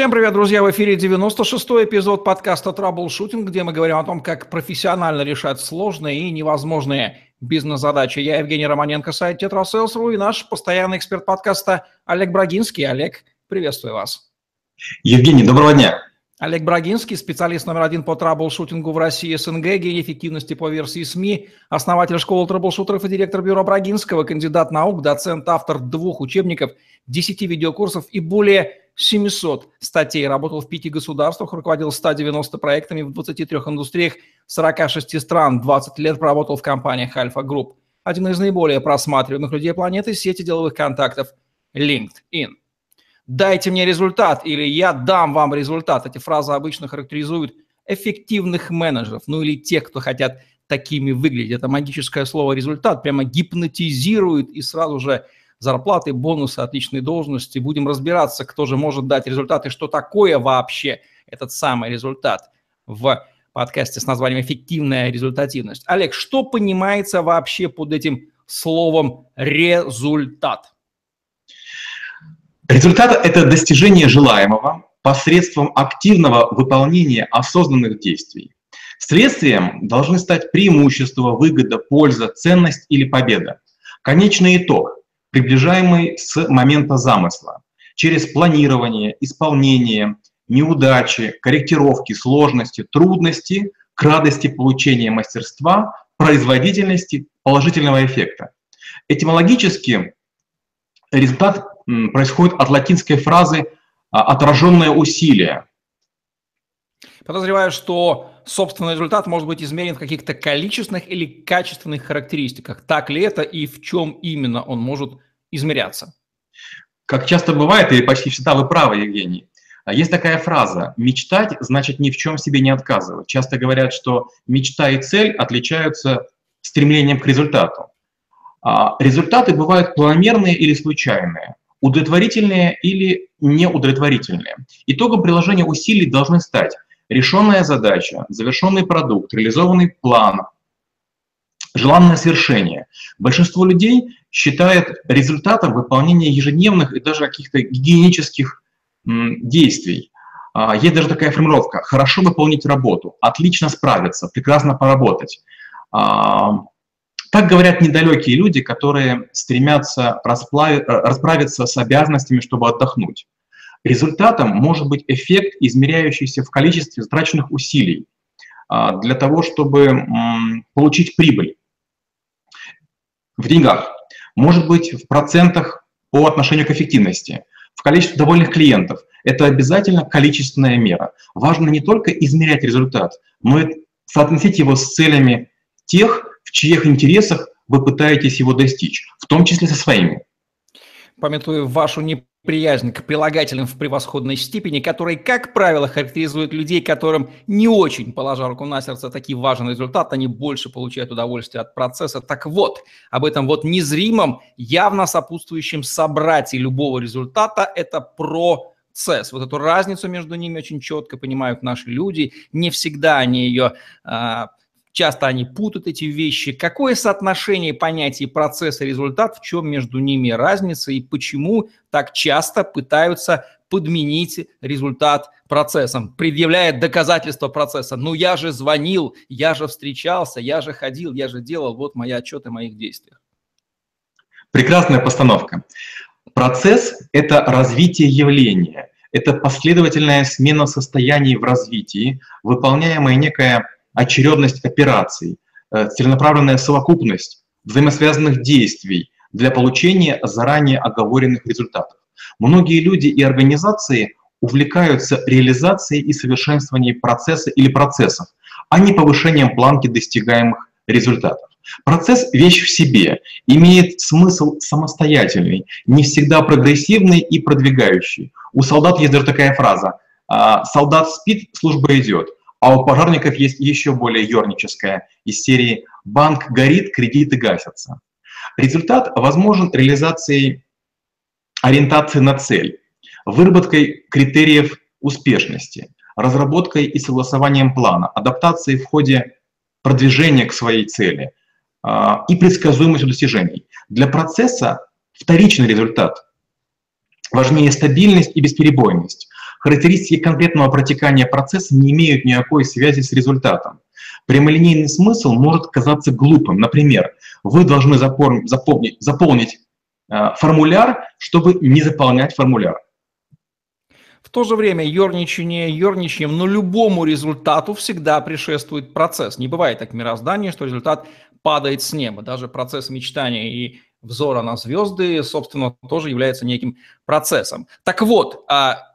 Всем привет, друзья! В эфире 96-й эпизод подкаста «Траблшутинг», где мы говорим о том, как профессионально решать сложные и невозможные бизнес-задачи. Я Евгений Романенко, сайт Тетрасейлс.ру, и наш постоянный эксперт подкаста Олег Брагинский. Олег, приветствую вас. Евгений, доброго дня! Олег Брагинский, специалист номер 1 по траблшутингу в России и СНГ, гений эффективности по версии СМИ, основатель школы траблшутеров и директор бюро Брагинского, кандидат наук, доцент, автор 2 учебников, 10 видеокурсов и более 700 статей. Работал в 5 государствах, руководил 190 проектами в 23 индустриях 46 стран, 20 лет проработал в компаниях Альфа-Групп. Один из наиболее просматриваемых людей планеты – сети деловых контактов LinkedIn. «Дайте мне результат» или «я дам вам результат». Эти фразы обычно характеризуют эффективных менеджеров, ну или тех, кто хотят такими выглядеть. Это магическое слово «результат» прямо гипнотизирует, и сразу же зарплаты, бонусы, отличные должности. Будем разбираться, кто же может дать результат и что такое вообще этот самый результат в подкасте с названием «Эффективная результативность». Олег, что понимается вообще под этим словом «результат»? Результат – это достижение желаемого посредством активного выполнения осознанных действий. Следствием должны стать преимущество, выгода, польза, ценность или победа. Конечный итог, приближаемый с момента замысла, через планирование, исполнение, неудачи, корректировки, сложности, трудности, к радости получения мастерства, производительности, положительного эффекта. Этимологически результат происходит от латинской фразы «отраженное усилие». Подозреваю, что собственный результат может быть измерен в каких-то количественных или качественных характеристиках. Так ли это и в чем именно он может измеряться? Как часто бывает, и почти всегда вы правы, Евгений, есть такая фраза «мечтать значит ни в чем себе не отказывать». Часто говорят, что мечта и цель отличаются стремлением к результату. Результаты бывают планомерные или случайные, удовлетворительные или неудовлетворительные. Итогом приложения усилий должны стать решенная задача, завершенный продукт, реализованный план, желанное свершение. Большинство людей считает результатом выполнения ежедневных и даже каких-то гигиенических действий. Есть даже такая формулировка «хорошо выполнить работу», «отлично справиться», «прекрасно поработать». Так говорят недалекие люди, которые стремятся расправиться с обязанностями, чтобы отдохнуть. Результатом может быть эффект, измеряющийся в количестве затраченных усилий для того, чтобы получить прибыль в деньгах. Может быть, в процентах по отношению к эффективности, в количестве довольных клиентов. Это обязательно количественная мера. Важно не только измерять результат, но и соотносить его с целями тех, в чьих интересах вы пытаетесь его достичь, в том числе со своими. Памятую вашу неприязнь к прилагательным в превосходной степени, которые, как правило, характеризуют людей, которым не очень, положа руку на сердце, таки важен результат, они больше получают удовольствие от процесса. Так вот, об этом вот незримом, явно сопутствующем собратье любого результата – это процесс. Вот эту разницу между ними очень четко понимают наши люди, не всегда они ее часто они путают эти вещи. Какое соотношение понятий процесс и результат, в чем между ними разница и почему так часто пытаются подменить результат процессом, предъявляя доказательства процесса? Ну, я же звонил, я же встречался, я же ходил, я же делал, вот мои отчеты о моих действиях. Прекрасная постановка. Процесс – это развитие явления, это последовательная смена состояний в развитии, выполняемая некая очередность операций, целенаправленная совокупность взаимосвязанных действий для получения заранее оговоренных результатов. Многие люди и организации увлекаются реализацией и совершенствованием процесса или процессов, а не повышением планки достигаемых результатов. Процесс — вещь в себе, имеет смысл самостоятельный, не всегда прогрессивный и продвигающий. У солдат есть даже такая фраза «солдат спит, служба идет». А у пожарников есть еще более ёрническая из серии «Банк горит, кредиты гасятся». Результат возможен реализацией ориентации на цель, выработкой критериев успешности, разработкой и согласованием плана, адаптацией в ходе продвижения к своей цели и предсказуемостью достижений. Для процесса вторичный результат. Важнее стабильность и бесперебойность. характеристики конкретного протекания процесса не имеют никакой связи с результатом. Прямолинейный смысл может казаться глупым. Например, вы должны заполнить формуляр, чтобы не заполнять формуляр. В то же время ерничаем, но любому результату всегда предшествует процесс. Не бывает так в мироздании, что результат падает с неба. Даже процесс мечтания и взора на звезды, собственно, тоже является неким процессом. Так вот,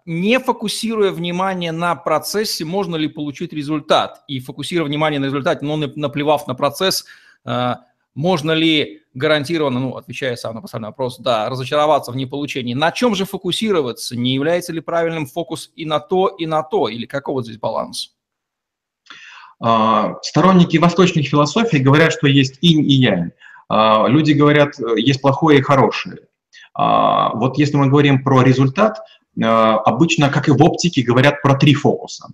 не фокусируя внимание на процессе, можно ли получить результат? И фокусируя внимание на результате, но наплевав на процесс, можно ли гарантированно, отвечая сам на поставленный вопрос, да, разочароваться в неполучении? На чем же фокусироваться? Не является ли правильным фокус и на то, и на то? Или какого здесь баланс? Сторонники восточных философий говорят, что есть инь и янь. Люди говорят, есть плохое и хорошее. Вот если мы говорим про результат, обычно, как и в оптике, говорят про три фокуса.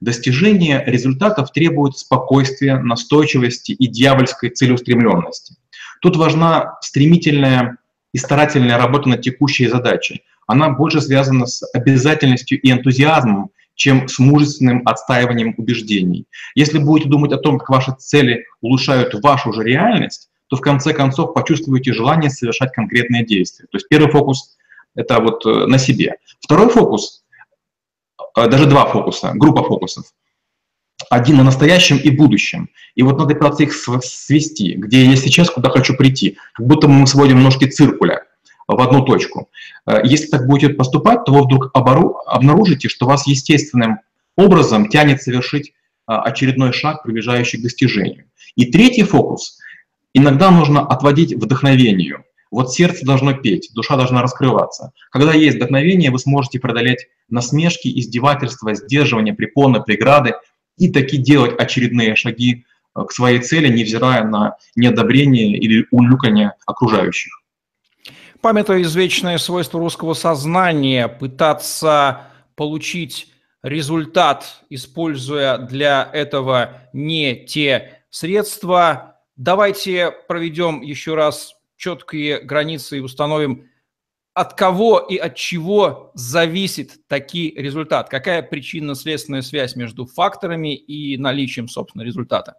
Достижение результатов требует спокойствия, настойчивости и дьявольской целеустремленности. Тут важна стремительная и старательная работа над текущей задачей. Она больше связана с обязательностью и энтузиазмом, чем с мужественным отстаиванием убеждений. Если будете думать о том, как ваши цели улучшают вашу же реальность, то в конце концов почувствуете желание совершать конкретные действия. То есть первый фокус — это вот на себе. Второй фокус, даже два фокуса, группа фокусов. Один на настоящем и будущем. И вот надо пытаться их свести, где я сейчас, куда хочу прийти. Как будто мы сводим ножки циркуля в одну точку. Если так будете поступать, то вы вдруг обнаружите, что вас естественным образом тянет совершить очередной шаг, приближающий к достижению. И третий фокус — иногда нужно отводить вдохновению. Вот сердце должно петь, душа должна раскрываться. Когда есть вдохновение, вы сможете преодолеть насмешки, издевательства, сдерживание, препоны, преграды и таки делать очередные шаги к своей цели, невзирая на неодобрение или улюлюканье окружающих. Памятуя извечное свойство русского сознания, пытаться получить результат, используя для этого не те средства, давайте проведем еще раз четкие границы и установим, от кого и от чего зависит таки результат. Какая причинно-следственная связь между факторами и наличием, собственно, результата?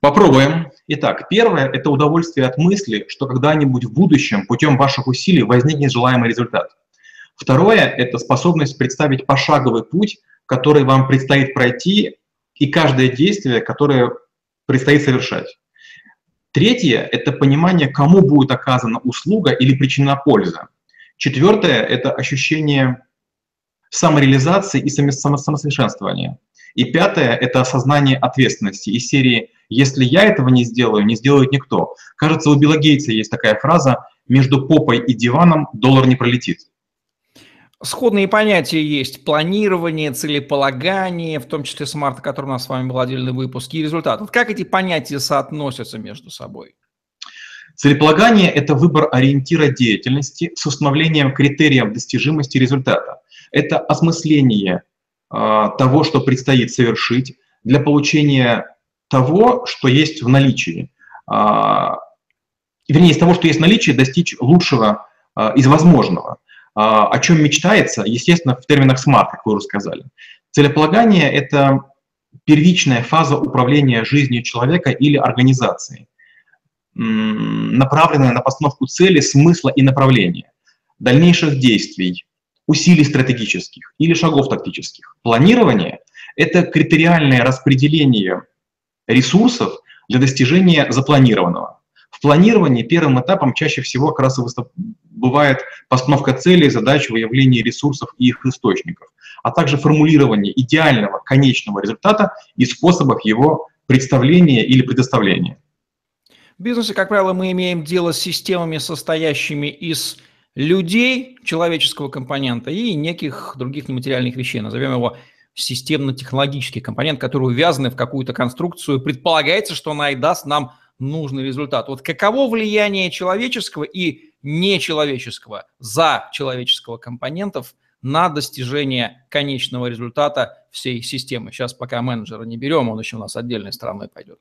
Попробуем. Итак, первое – это удовольствие от мысли, что когда-нибудь в будущем путем ваших усилий возникнет желаемый результат. Второе – это способность представить пошаговый путь, который вам предстоит пройти, и каждое действие, которое предстоит совершать. Третье – это понимание, кому будет оказана услуга или причинена польза. Четвертое – это ощущение самореализации и самосовершенствования. И пятое – это осознание ответственности из серии «Если я этого не сделаю, не сделает никто». Кажется, у Билла Гейтса есть такая фраза «Между попой и диваном доллар не пролетит». Сходные понятия есть: планирование, целеполагание, в том числе смарт, о котором у нас с вами был отдельный выпуск, и результат. Вот как эти понятия соотносятся между собой? Целеполагание – это выбор ориентира деятельности с установлением критериев достижимости результата. Это осмысление того, что предстоит совершить, для получения того, что есть в наличии. Вернее, из того, что есть в наличии, достичь лучшего из возможного. О чем мечтается, естественно, в терминах смарт, как вы уже сказали. Целеполагание — это первичная фаза управления жизнью человека или организации, направленная на постановку цели, смысла и направления, дальнейших действий, усилий стратегических или шагов тактических. Планирование — это критериальное распределение ресурсов для достижения запланированного. В планировании первым этапом чаще всего как раз бывает постановка целей, задач, выявление ресурсов и их источников, а также формулирование идеального конечного результата и способов его представления или предоставления. В бизнесе, как правило, мы имеем дело с системами, состоящими из людей, человеческого компонента и неких других нематериальных вещей, назовем его системно-технологический компонент, который увязан в какую-то конструкцию, предполагается, что она и даст нам нужный результат. Вот каково влияние человеческого и нечеловеческого, за человеческого компонентов на достижение конечного результата всей системы? Сейчас пока менеджера не берем, он еще у нас отдельной стороной пойдет.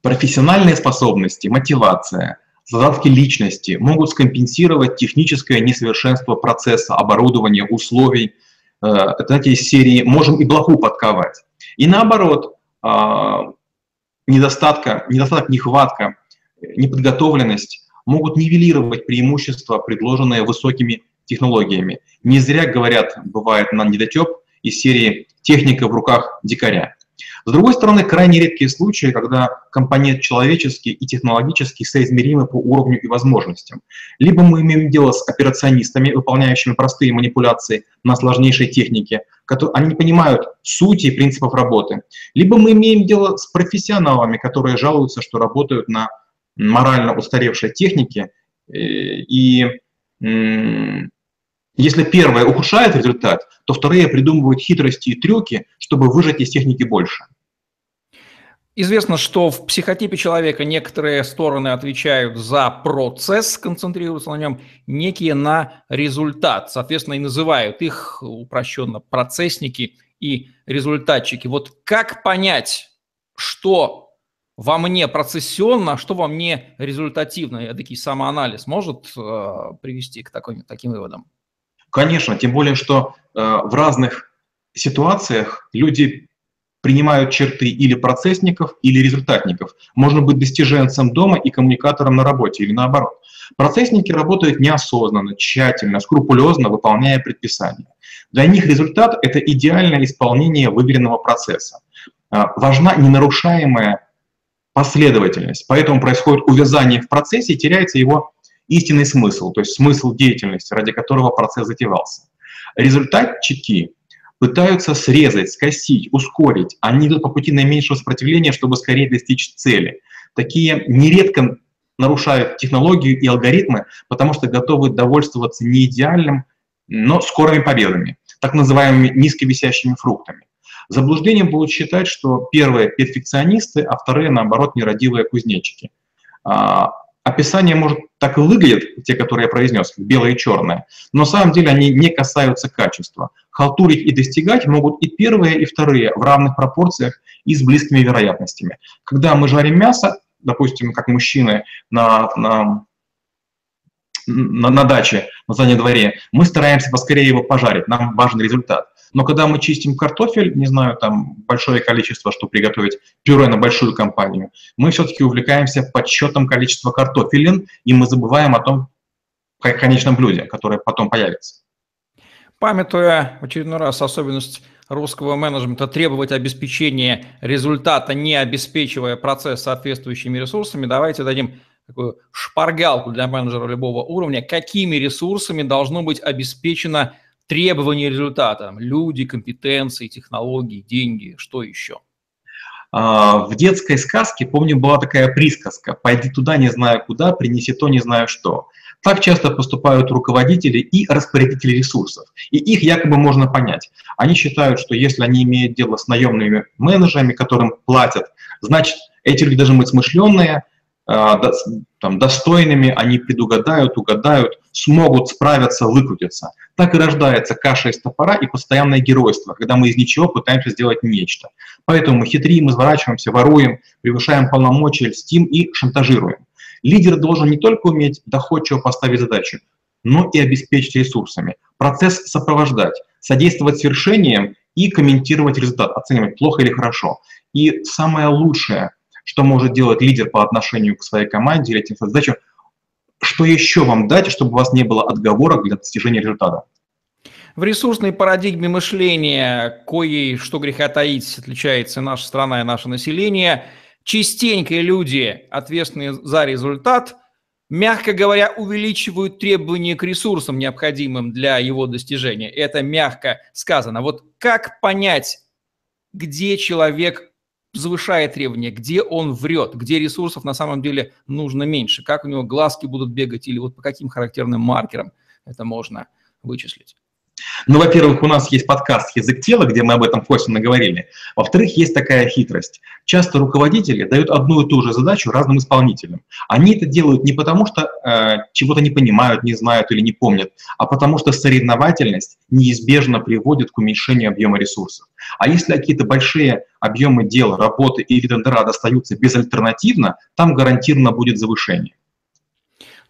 Профессиональные способности, мотивация, задатки личности могут скомпенсировать техническое несовершенство процесса, оборудования, условий. Знаете, из серии «можем и блоху подковать». И наоборот, недостаток, нехватка, неподготовленность могут нивелировать преимущества, предложенные высокими технологиями. Не зря говорят, бывает, на недотеп из серии «техника в руках дикаря». С другой стороны, крайне редкие случаи, когда компонент человеческий и технологический соизмеримы по уровню и возможностям. Либо мы имеем дело с операционистами, выполняющими простые манипуляции на сложнейшей технике, они не понимают сути и принципов работы. Либо мы имеем дело с профессионалами, которые жалуются, что работают на морально устаревшей технике. И если первое ухудшает результат, то вторые придумывают хитрости и трюки, чтобы выжать из техники больше. Известно, что в психотипе человека некоторые стороны отвечают за процесс, концентрируются на нем, некие на результат. Соответственно, и называют их упрощенно процессники и результатчики. Вот как понять, что во мне процессионно, а что во мне результативно? Эдакий самоанализ может привести к таким выводам? Конечно, тем более, что в разных ситуациях люди принимают черты или процессников, или результатников. Можно быть достиженцем дома и коммуникатором на работе, или наоборот. Процессники работают неосознанно, тщательно, скрупулезно, выполняя предписания. Для них результат — это идеальное исполнение выверенного процесса. Важна ненарушаемая последовательность, поэтому происходит увязание в процессе и теряется его истинный смысл, то есть смысл деятельности, ради которого процесс затевался. Результатчики пытаются срезать, скосить, ускорить. Они идут по пути наименьшего сопротивления, чтобы скорее достичь цели. Такие нередко нарушают технологию и алгоритмы, потому что готовы довольствоваться не идеальным, но скорыми победами, так называемыми низковисящими фруктами. Заблуждением будут считать, что первые — перфекционисты, а вторые, наоборот, нерадивые кузнечики. Описание, может, так и выглядит, те, которые я произнес, белое и черное, но на самом деле они не касаются качества. Халтурить и достигать могут и первые, и вторые в равных пропорциях и с близкими вероятностями. Когда мы жарим мясо, допустим, как мужчины на даче, на заднем дворе, мы стараемся поскорее его пожарить, нам важен результат. Но когда мы чистим картофель, не знаю, там большое количество, чтобы приготовить пюре на большую компанию, мы все-таки увлекаемся подсчетом количества картофелин, и мы забываем о том конечном блюде, которое потом появится. Памятуя в очередной раз особенность русского менеджмента требовать обеспечения результата, не обеспечивая процесс соответствующими ресурсами, давайте дадим такую шпаргалку для менеджера любого уровня, какими ресурсами должно быть обеспечено требования результата: люди, компетенции, технологии, деньги, что еще? В детской сказке, помню, была такая присказка: «Пойди туда, не знаю куда, принеси то, не знаю что». Так часто поступают руководители и распорядители ресурсов. И их якобы можно понять. Они считают, что если они имеют дело с наемными менеджерами, которым платят, значит, эти люди должны быть смышленные, достойными, они предугадают, угадают, смогут справиться, выкрутиться. Так и рождается каша из топора и постоянное геройство, когда мы из ничего пытаемся сделать нечто. Поэтому мы хитрим, изворачиваемся, воруем, превышаем полномочия, льстим и шантажируем. Лидер должен не только уметь доходчиво поставить задачу, но и обеспечить ресурсами, процесс сопровождать, содействовать свершениям и комментировать результат, оценивать, плохо или хорошо. И самое лучшее, что может делать лидер по отношению к своей команде или этим задачам, что еще вам дать, чтобы у вас не было отговорок для достижения результата. В ресурсной парадигме мышления, коей, что греха таить, отличается наша страна и наше население, частенько люди, ответственные за результат, мягко говоря, увеличивают требования к ресурсам, необходимым для его достижения. Это мягко сказано. Вот как понять, где человек завышает требования, где он врет, где ресурсов на самом деле нужно меньше, как у него глазки будут бегать или вот по каким характерным маркерам это можно вычислить? Ну, во-первых, у нас есть подкаст «Язык тела», где мы об этом косвенно говорили. Во-вторых, есть такая хитрость. Часто руководители дают одну и ту же задачу разным исполнителям. Они это делают не потому, что чего-то не понимают, не знают или не помнят, а потому что соревновательность неизбежно приводит к уменьшению объема ресурсов. А если какие-то большие объемы дел, работы или тендера достаются безальтернативно, там гарантированно будет завышение.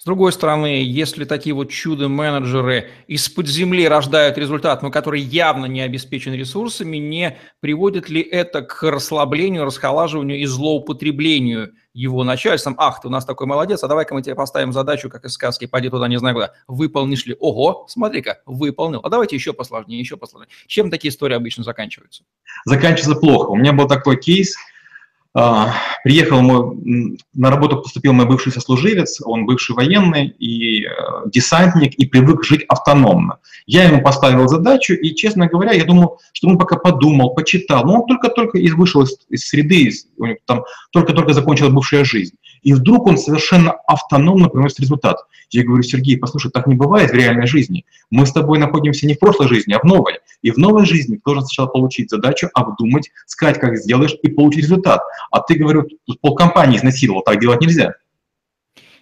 С другой стороны, если такие вот чудо-менеджеры из-под земли рождают результат, но который явно не обеспечен ресурсами, не приводит ли это к расслаблению, расхолаживанию и злоупотреблению его начальством? Ах, ты у нас такой молодец, а давай-ка мы тебе поставим задачу, как из сказки, пойди туда, не знаю куда. Выполнишь ли? Ого, смотри-ка, выполнил. А давайте еще посложнее, еще посложнее. Чем такие истории обычно заканчиваются? Заканчивается плохо. У меня был такой кейс. На работу поступил мой бывший сослуживец, он бывший военный и десантник, и привык жить автономно. Я ему поставил задачу, и, честно говоря, я думал, что он пока подумал, почитал, но он только-только вышел из среды, у него там только-только закончилась бывшая жизнь. И вдруг он совершенно автономно приносит результат. Я говорю: Сергей, послушай, так не бывает в реальной жизни. Мы с тобой находимся не в прошлой жизни, а в новой. И в новой жизни ты должен сначала получить задачу, обдумать, сказать, как сделаешь, и получить результат. А ты, говорю, полкомпании изнасиловал, так делать нельзя.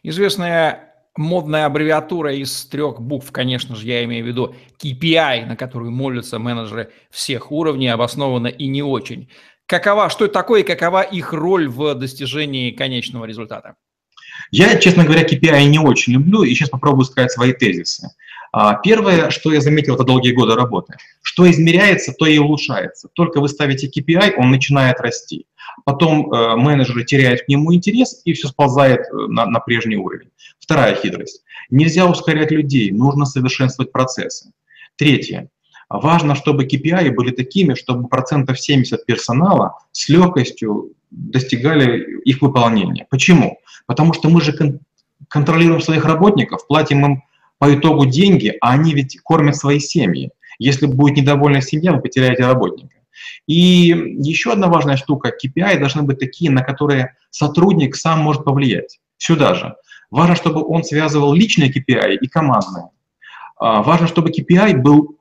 Известная модная аббревиатура из 3 букв, конечно же, я имею в виду KPI, на которую молятся менеджеры всех уровней, обоснованно и не очень. Какова, что это такое и какова их роль в достижении конечного результата? Я, честно говоря, KPI не очень люблю, и сейчас попробую сказать свои тезисы. Первое, что я заметил, это долгие годы работы. Что измеряется, то и улучшается. Только вы ставите KPI, он начинает расти. Потом менеджеры теряют к нему интерес, и все сползает на прежний уровень. Вторая хитрость. Нельзя ускорять людей, нужно совершенствовать процессы. Третье. Важно, чтобы KPI были такими, чтобы процентов 70 персонала с легкостью достигали их выполнения. Почему? Потому что мы же контролируем своих работников, платим им по итогу деньги, а они ведь кормят свои семьи. Если будет недовольная семья, вы потеряете работника. И еще одна важная штука. KPI должны быть такие, на которые сотрудник сам может повлиять. Сюда же. Важно, чтобы он связывал личные KPI и командные. Важно, чтобы KPI был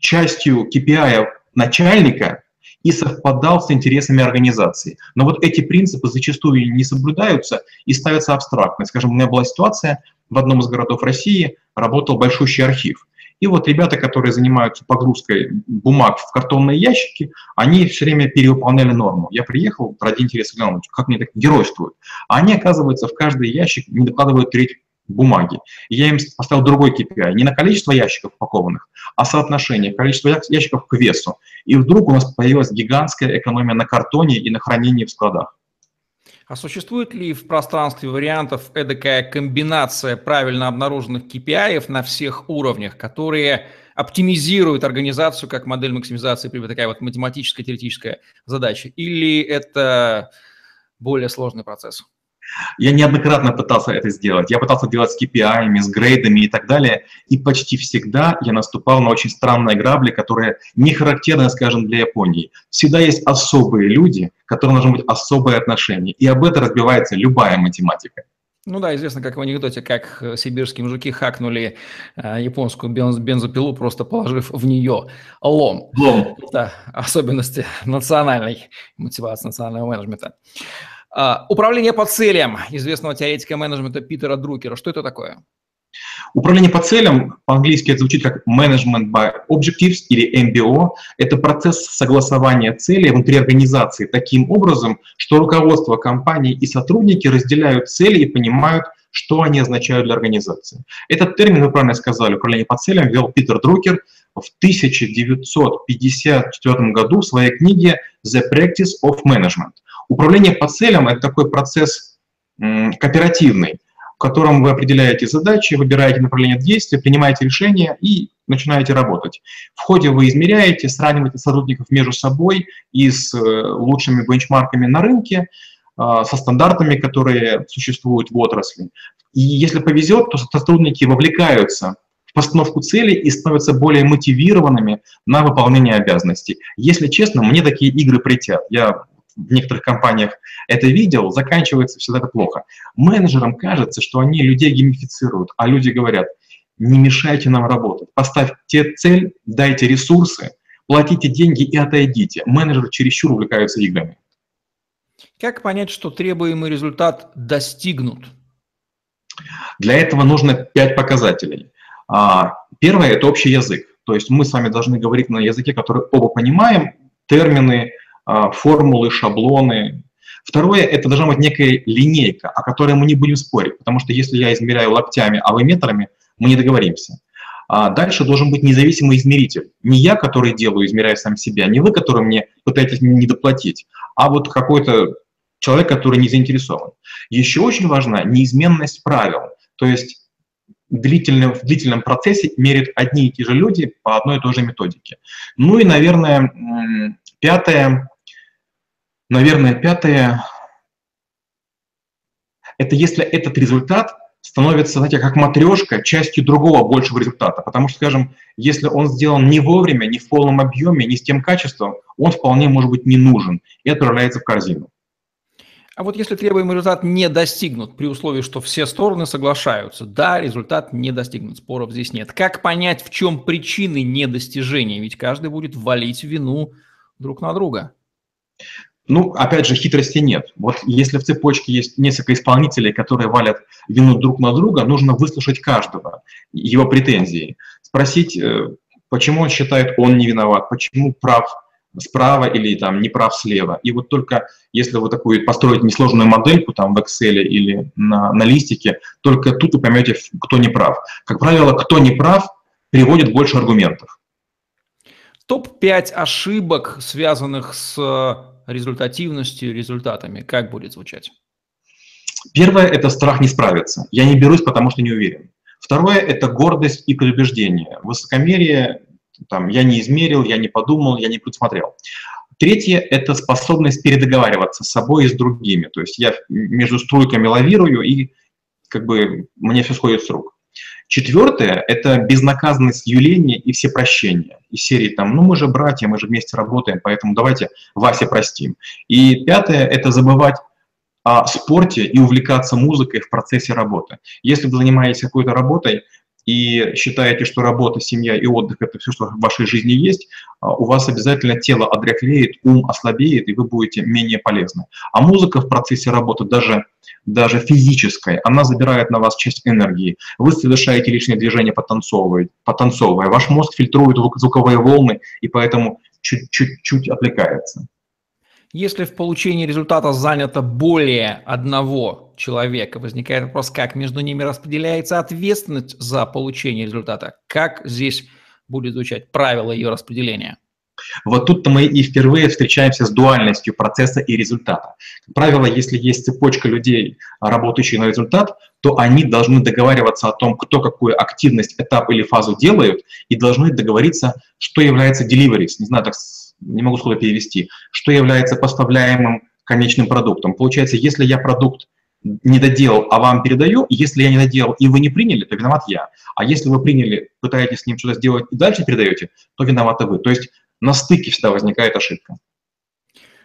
частью KPI начальника и совпадал с интересами организации. Но вот эти принципы зачастую не соблюдаются и ставятся абстрактно. Скажем, у меня была ситуация, в одном из городов России работал большущий архив. И вот ребята, которые занимаются погрузкой бумаг в картонные ящики, они все время перевыполняли норму. Я приехал, ради интереса глянул, как они так геройствуют. А они, оказывается, в каждый ящик не докладывают треть бумаги. И я им поставил другой KPI, не на количество ящиков упакованных, а соотношение количества ящиков к весу. И вдруг у нас появилась гигантская экономия на картоне и на хранении в складах. А существует ли в пространстве вариантов эдакая комбинация правильно обнаруженных KPI на всех уровнях, которые оптимизируют организацию как модель максимизации, прямо такая вот математическая, теоретическая задача? Или это более сложный процесс? Я неоднократно пытался это сделать. Я пытался делать с KPI, с грейдами и так далее. И почти всегда я наступал на очень странные грабли, которые не характерны, скажем, для Японии. Всегда есть особые люди, к которым должны быть особые отношения. И об этом разбивается любая математика. Ну да, известно, как в анекдоте, как сибирские мужики хакнули японскую бензопилу, просто положив в нее лом. Лом. Это особенности национальной мотивации, национального менеджмента. Управление по целям известного теоретика менеджмента Питера Друкера. Что это такое? Управление по целям, по-английски это звучит как Management by Objectives или MBO. Это процесс согласования целей внутри организации таким образом, что руководство компании и сотрудники разделяют цели и понимают, что они означают для организации. Этот термин, вы правильно сказали, управление по целям ввел Питер Друкер в 1954 году в своей книге The Practice of Management. Управление по целям — это такой процесс кооперативный, в котором вы определяете задачи, выбираете направление действия, принимаете решения и начинаете работать. В ходе вы измеряете, сравниваете сотрудников между собой и с лучшими бенчмарками на рынке, со стандартами, которые существуют в отрасли. И если повезет, то сотрудники вовлекаются в постановку целей и становятся более мотивированными на выполнение обязанностей. Если честно, мне такие игры притят. Я в некоторых компаниях это видел, заканчивается всегда это плохо. Менеджерам кажется, что они людей геймифицируют, а люди говорят: не мешайте нам работать, поставьте цель, дайте ресурсы, платите деньги и отойдите. Менеджеры чересчур увлекаются играми. Как понять, что требуемый результат достигнут? Для этого нужно 5 показателей. Первое – это общий язык. То есть мы с вами должны говорить на языке, который оба понимаем, термины, формулы, шаблоны. Второе, это должна быть некая линейка, о которой мы не будем спорить, потому что если я измеряю локтями, а вы метрами, мы не договоримся. А дальше должен быть независимый измеритель. Не я, который делаю, измеряю сам себя, не вы, который мне пытаетесь недоплатить, а вот какой-то человек, который не заинтересован. Еще очень важна неизменность правил, то есть в длительном процессе мерят одни и те же люди по одной и той же методике. Ну и, наверное, пятое, это если этот результат становится, знаете, как матрешка, частью другого большего результата. Потому что, скажем, если он сделан не вовремя, не в полном объеме, не с тем качеством, он вполне может быть не нужен и отправляется в корзину. А вот если требуемый результат не достигнут, при условии, что все стороны соглашаются, да, результат не достигнут, споров здесь нет. Как понять, в чем причины недостижения? Ведь каждый будет валить вину друг на друга. Ну, опять же, хитрости нет. Вот если в цепочке есть несколько исполнителей, которые валят вину друг на друга, нужно выслушать каждого, его претензии, спросить, почему он считает, он не виноват, почему прав справа или там не прав слева. И вот только если вы такую построите несложную модельку там в Excel или на листике, только тут вы поймете, кто не прав. Как правило, кто не прав, приводит больше аргументов. Топ-5 ошибок, связанных с результативностью, результатами. Как будет звучать? Первое – это страх не справиться. Я не берусь, потому что не уверен. Второе – это гордость и предубеждение. Высокомерие, там, я не измерил, я не подумал, я не предусмотрел. Третье – это способность передоговариваться с собой и с другими. То есть я между струйками лавирую, и как бы мне все сходит с рук. Четвертое – это безнаказанность, юления и всепрощение. Из серии там, ну мы же братья, мы же вместе работаем, поэтому давайте Вася простим. И пятое – это забывать о спорте и увлекаться музыкой в процессе работы. Если вы занимаетесь какой-то работой и считаете, что работа, семья и отдых – это все, что в вашей жизни есть, у вас обязательно тело одряхлеет, ум ослабеет, и вы будете менее полезны. А музыка в процессе работы, даже физической, она забирает на вас часть энергии. Вы совершаете лишнее движение, потанцовывая. Ваш мозг фильтрует звуковые волны, и поэтому чуть-чуть отвлекается. Если в получении результата занято более одного человека, возникает вопрос, как между ними распределяется ответственность за получение результата. Как здесь будет звучать правило ее распределения? Вот тут-то мы и впервые встречаемся с дуальностью процесса и результата. Как правило, если есть цепочка людей, работающих на результат, то они должны договариваться о том, кто какую активность, этап или фазу делают, и должны договориться, что является deliveries, не знаю, так не могу слово перевести, что является поставляемым конечным продуктом. Получается, если я продукт не доделал, а вам передаю, если я не доделал и вы не приняли, то виноват я. А если вы приняли, пытаетесь с ним что-то сделать и дальше передаете, то виноваты вы. То есть на стыке всегда возникает ошибка.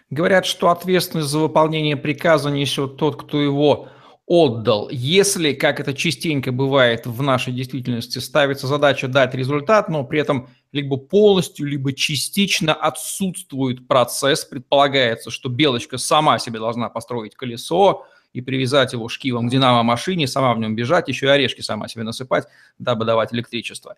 Говорят, что ответственность за выполнение приказа несет тот, кто его отдал. Если, как это частенько бывает в нашей действительности, ставится задача дать результат, но при этом либо полностью, либо частично отсутствует процесс, предполагается, что белочка сама себе должна построить колесо и привязать его шкивом к динамо-машине, сама в нем бежать, еще и орешки сама себе насыпать, дабы давать электричество.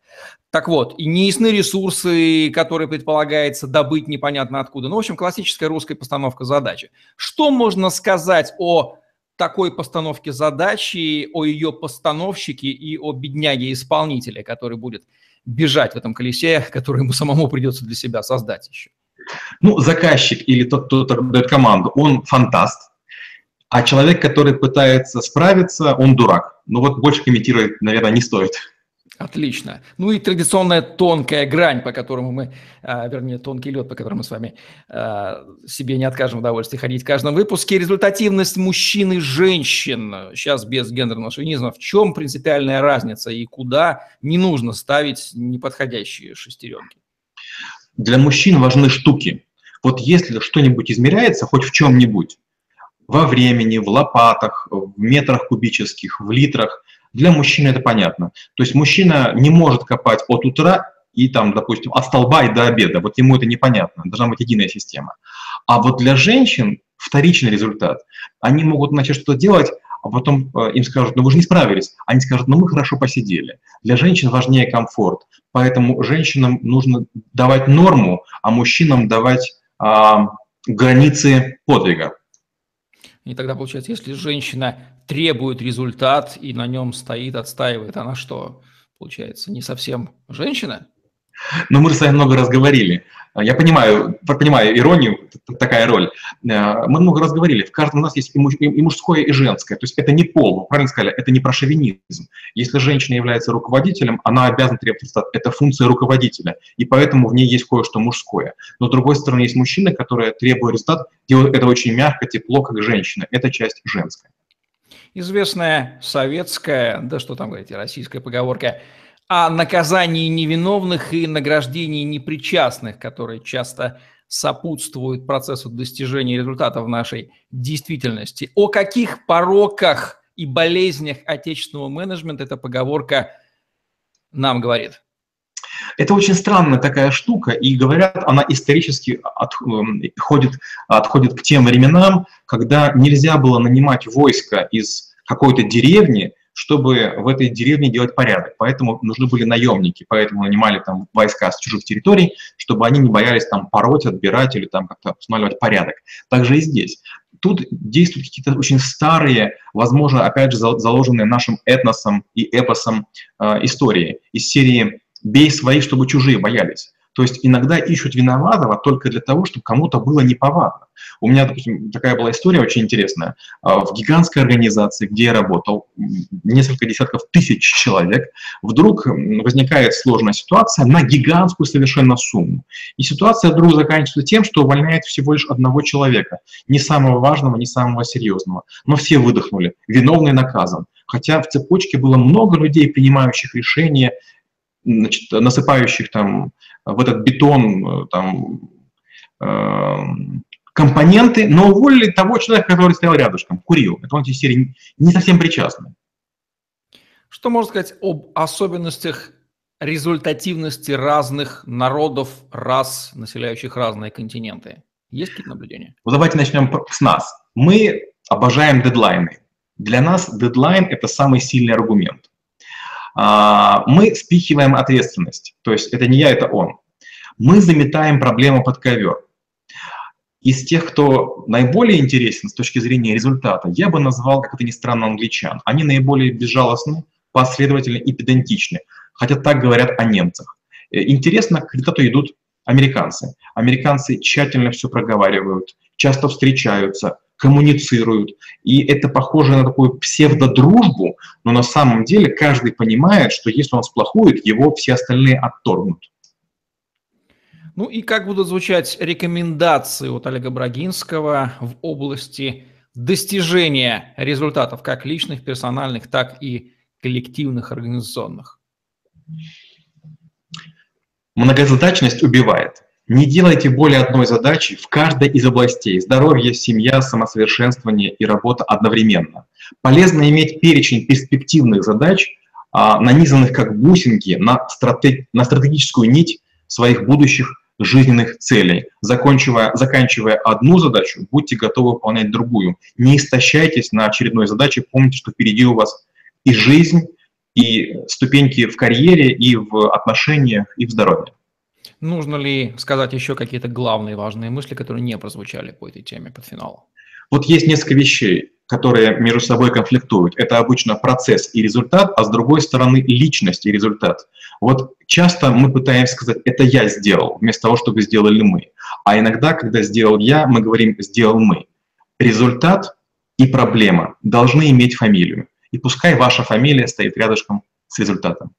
Так вот, и неясны ресурсы, которые предполагается добыть непонятно откуда. Ну, в общем, классическая русская постановка задачи. Что можно сказать о такой постановке задачи, о ее постановщике и о бедняге-исполнителе, который будет бежать в этом колесе, который ему самому придется для себя создать еще? Ну, заказчик или тот, кто дает команду, он фантаст. А человек, который пытается справиться, он дурак. Ну вот больше комментировать, наверное, не стоит. Отлично. Ну и традиционная тонкая грань, по которому мы, вернее, тонкий лед, по которому мы с вами себе не откажем в удовольствии ходить в каждом выпуске. Результативность мужчин и женщин. Сейчас без гендерного шовинизма. В чем принципиальная разница и куда не нужно ставить неподходящие шестеренки? Для мужчин важны штуки. Вот если что-нибудь измеряется, хоть в чем-нибудь, во времени, в лопатах, в метрах кубических, в литрах. Для мужчины это понятно. То есть мужчина не может копать от утра и там, допустим, от столба и до обеда. Вот ему это непонятно. Должна быть единая система. А вот для женщин вторичный результат. Они могут начать что-то делать, а потом им скажут, ну вы же не справились. Они скажут, ну мы хорошо посидели. Для женщин важнее комфорт. Поэтому женщинам нужно давать норму, а мужчинам давать границы подвига. И тогда получается, если женщина требует результат и на нем стоит, отстаивает, она что, получается, не совсем женщина? Ну, мы же с вами много раз говорили. Я понимаю иронию, такая роль. Мы много раз говорили, в каждом у нас есть и мужское, и женское. То есть это не пол, вы правильно сказали, это не про шовинизм. Если женщина является руководителем, она обязана требовать результат. Это функция руководителя, и поэтому в ней есть кое-что мужское. Но, с другой стороны, есть мужчины, которые требуют результат, делают это очень мягко, тепло, как женщина. Это часть женская. Известная советская, да что там говорите, российская поговорка, о наказании невиновных и награждении непричастных, которые часто сопутствуют процессу достижения результата в нашей действительности. О каких пороках и болезнях отечественного менеджмента эта поговорка нам говорит? Это очень странная такая штука, и говорят, она исторически отходит к тем временам, когда нельзя было нанимать войско из какой-то деревни, чтобы в этой деревне делать порядок. Поэтому нужны были наемники, поэтому нанимали там войска с чужих территорий, чтобы они не боялись там пороть, отбирать или там как-то устанавливать порядок. Также и здесь. Тут действуют какие-то очень старые, возможно, опять же, заложенные нашим этносом и эпосом истории из серии «Бей своих, чтобы чужие боялись». То есть иногда ищут виноватого только для того, чтобы кому-то было неповадно. У меня, допустим, такая была история очень интересная. В гигантской организации, где я работал, несколько десятков тысяч человек, вдруг возникает сложная ситуация на гигантскую совершенно сумму. И ситуация вдруг заканчивается тем, что увольняет всего лишь одного человека, не самого важного, не самого серьезного. Но все выдохнули, виновный наказан. Хотя в цепочке было много людей, принимающих решения, значит, насыпающих там в этот бетон там, компоненты, но уволили того человека, который стоял рядышком, курил. Это он в серии не совсем причастный. Что можно сказать об особенностях результативности разных народов, рас, населяющих разные континенты? Есть какие-то наблюдения? Ну, давайте начнем с нас. Мы обожаем дедлайны. Для нас дедлайн – это самый сильный аргумент. Мы спихиваем ответственность, то есть это не я, это он. Мы заметаем проблему под ковер. Из тех, кто наиболее интересен с точки зрения результата, я бы назвал, как это ни странно, англичан. Они наиболее безжалостны, последовательны и педантичны, хотя так говорят о немцах. Интересно, к результату идут американцы. Американцы тщательно все проговаривают, часто встречаются, коммуницируют. И это похоже на такую псевдодружбу, но на самом деле каждый понимает, что если он сплохует, его все остальные отторгнут. Ну и как будут звучать рекомендации от Олега Брагинского в области достижения результатов, как личных, персональных, так и коллективных, организационных? Многозадачность убивает. Не делайте более одной задачи в каждой из областей – здоровье, семья, самосовершенствование и работа одновременно. Полезно иметь перечень перспективных задач, нанизанных как бусинки на стратегическую нить своих будущих жизненных целей. Заканчивая одну задачу, будьте готовы выполнять другую. Не истощайтесь на очередной задаче, помните, что впереди у вас и жизнь, и ступеньки в карьере, и в отношениях, и в здоровье. Нужно ли сказать еще какие-то главные важные мысли, которые не прозвучали по этой теме под финал? Вот есть несколько вещей, которые между собой конфликтуют. Это обычно процесс и результат, а с другой стороны личность и результат. Вот часто мы пытаемся сказать «это я сделал», вместо того, чтобы «сделали мы». А иногда, когда «сделал я», мы говорим «сделал мы». Результат и проблема должны иметь фамилию. И пускай ваша фамилия стоит рядышком с результатом.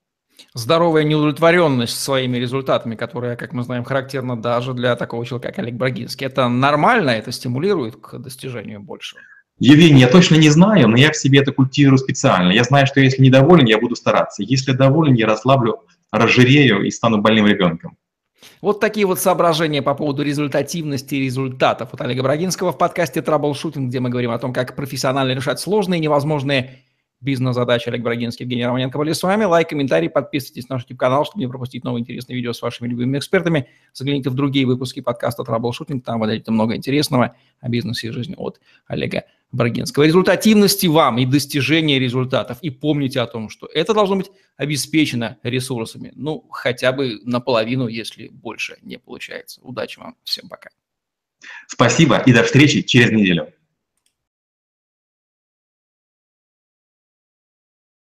Здоровая неудовлетворенность своими результатами, которая, как мы знаем, характерна даже для такого человека, как Олег Брагинский. Это нормально, это стимулирует к достижению большего? Евгений, я точно не знаю, но я в себе это культивирую специально. Я знаю, что если недоволен, я буду стараться. Если доволен, я расслаблю, разжирею и стану больным ребенком. Вот такие вот соображения по поводу результативности и результатов от Олега Брагинского в подкасте «Траблшутинг», где мы говорим о том, как профессионально решать сложные и невозможные бизнес-задачи. Олег Брагинский, Евгений Романенко были с вами. Лайк, комментарий, подписывайтесь на наш YouTube-канал, чтобы не пропустить новые интересные видео с вашими любимыми экспертами. Загляните в другие выпуски подкаста «Траблшутинг», там вы найдете много интересного о бизнесе и жизни от Олега Брагинского. Результативности вам и достижения результатов. И помните о том, что это должно быть обеспечено ресурсами. Ну, хотя бы наполовину, если больше не получается. Удачи вам. Всем пока. Спасибо и до встречи через неделю.